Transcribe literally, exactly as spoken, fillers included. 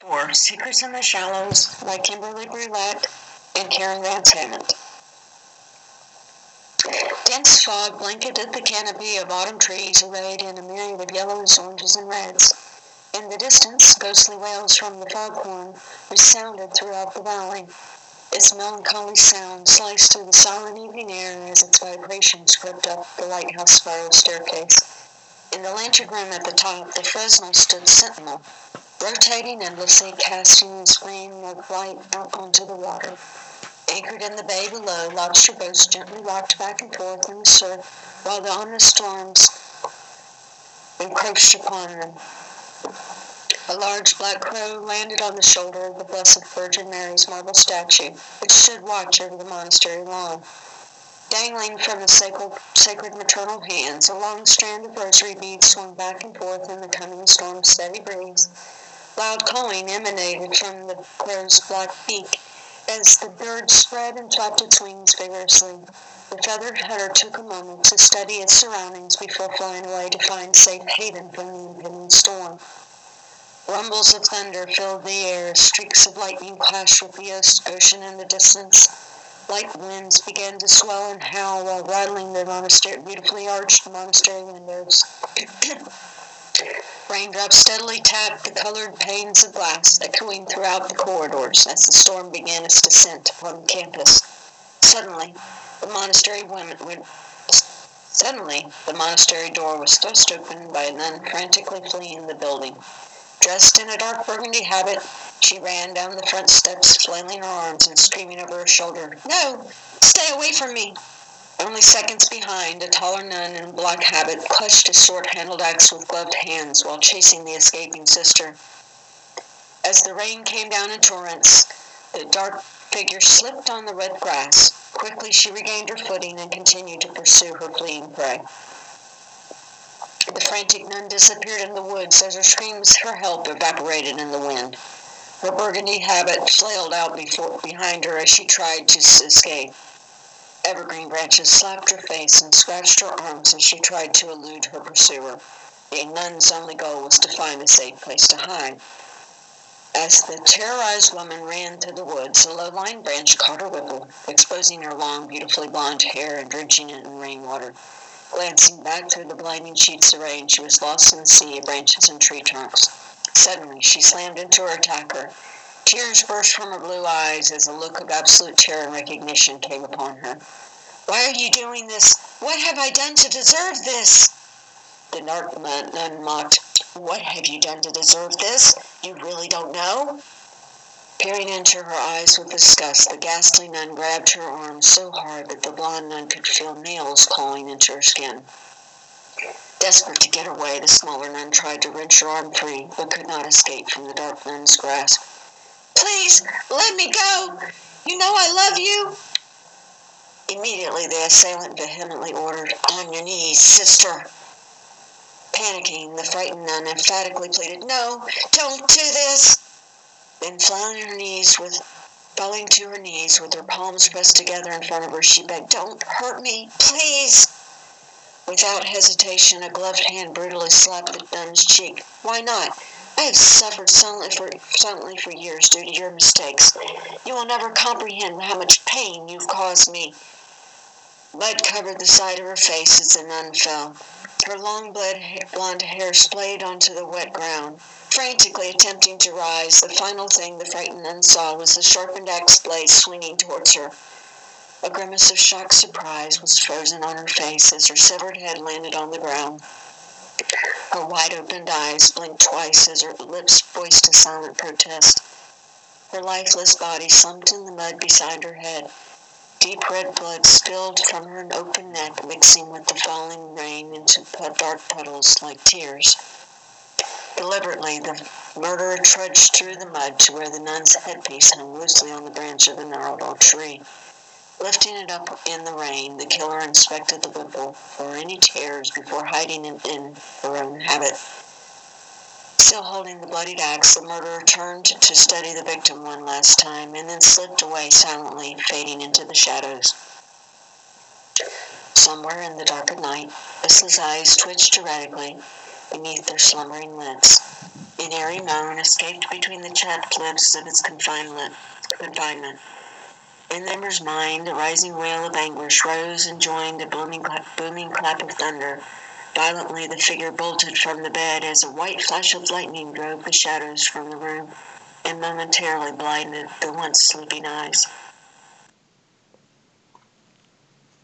for Secrets in the Shallows by Kimberly Brouillette and Karen Rance-Hammond. Dense fog blanketed the canopy of autumn trees arrayed in a myriad of yellows, oranges, and reds. In the distance, ghostly wails from the foghorn resounded throughout the valley. Its melancholy sound sliced through the silent evening air as its vibrations swept up the lighthouse spiral staircase. In the lantern room at the top, the Fresnel stood sentinel, rotating endlessly, casting its green milk light out onto the water. Anchored in the bay below, lobster boats gently rocked back and forth in the surf while the ominous storms encroached upon them. A large black crow landed on the shoulder of the Blessed Virgin Mary's marble statue, which stood watch over the monastery lawn. Dangling from the sacred, sacred maternal hands, a long strand of rosary beads swung back and forth in the coming storm's steady breeze. Loud calling emanated from the crow's black beak, as the bird spread and flapped its wings vigorously. The feathered hunter took a moment to study its surroundings before flying away to find safe haven from the impending storm. Rumbles of thunder filled the air, streaks of lightning clashed with the ocean in the distance. Light winds began to swell and howl while rattling their monastery, beautifully arched monastery windows. Raindrops steadily tapped the colored panes of glass, echoing throughout the corridors as the storm began its descent upon the campus. Suddenly, the monastery women went. Suddenly, the monastery door was thrust open by a nun frantically fleeing the building. Dressed in a dark burgundy habit, she ran down the front steps, flailing her arms and screaming over her shoulder, "No! Stay away from me!" Only seconds behind, a taller nun in a black habit clutched a short-handled axe with gloved hands while chasing the escaping sister. As the rain came down in torrents, the dark figure slipped on the red grass. Quickly she regained her footing and continued to pursue her fleeing prey. The frantic nun disappeared in the woods as her screams for help evaporated in the wind. Her burgundy habit flailed out before, behind her as she tried to escape. Evergreen branches slapped her face and scratched her arms as she tried to elude her pursuer. The nun's only goal was to find a safe place to hide. As the terrorized woman ran through the woods, a low-lying branch caught her whipple, exposing her long, beautifully blonde hair and drenching it in rainwater. Glancing back through the blinding sheets of rain, she was lost in the sea of branches and tree trunks. Suddenly, she slammed into her attacker. Tears burst from her blue eyes as a look of absolute terror and recognition came upon her. "Why are you doing this? What have I done to deserve this?" The dark nun mocked. "What have you done to deserve this? You really don't know?" Peering into her eyes with disgust, the ghastly nun grabbed her arm so hard that the blonde nun could feel nails clawing into her skin. Desperate to get away, the smaller nun tried to wrench her arm free, but could not escape from the dark nun's grasp. "Please, let me go! You know I love you!" Immediately, the assailant vehemently ordered, "On your knees, sister!" Panicking, the frightened nun emphatically pleaded, "No, don't do this!" Then falling her knees with, falling to her knees with her palms pressed together in front of her, she begged, "Don't hurt me, please!" Without hesitation, a gloved hand brutally slapped the nun's cheek. "Why not? I have suffered silently for, silently for years due to your mistakes. You will never comprehend how much pain you've caused me." Mud covered the side of her face as the nun fell. Her long blonde hair splayed onto the wet ground. Frantically attempting to rise, the final thing the frightened nun saw was the sharpened axe blade swinging towards her. A grimace of shocked surprise was frozen on her face as her severed head landed on the ground. Her wide-opened eyes blinked twice as her lips voiced a silent protest. Her lifeless body slumped in the mud beside her head. Deep red blood spilled from her open neck, mixing with the falling rain into dark puddles like tears. Deliberately, the murderer trudged through the mud to where the nun's headpiece hung loosely on the branch of a gnarled tree. Lifting it up in the rain, the killer inspected the whipple for any tears before hiding it in her own habit. Still holding the bloodied axe, the murderer turned to study the victim one last time and then slipped away silently, fading into the shadows. Somewhere in the dark of night, Bess's eyes twitched erratically. beneath their slumbering lids. An airy moan escaped between the chapped lips of its confinement. In Ember's mind, a rising wail of anguish rose and joined a booming clap, booming clap of thunder. Violently, the figure bolted from the bed as a white flash of lightning drove the shadows from the room and momentarily blinded the once sleeping eyes.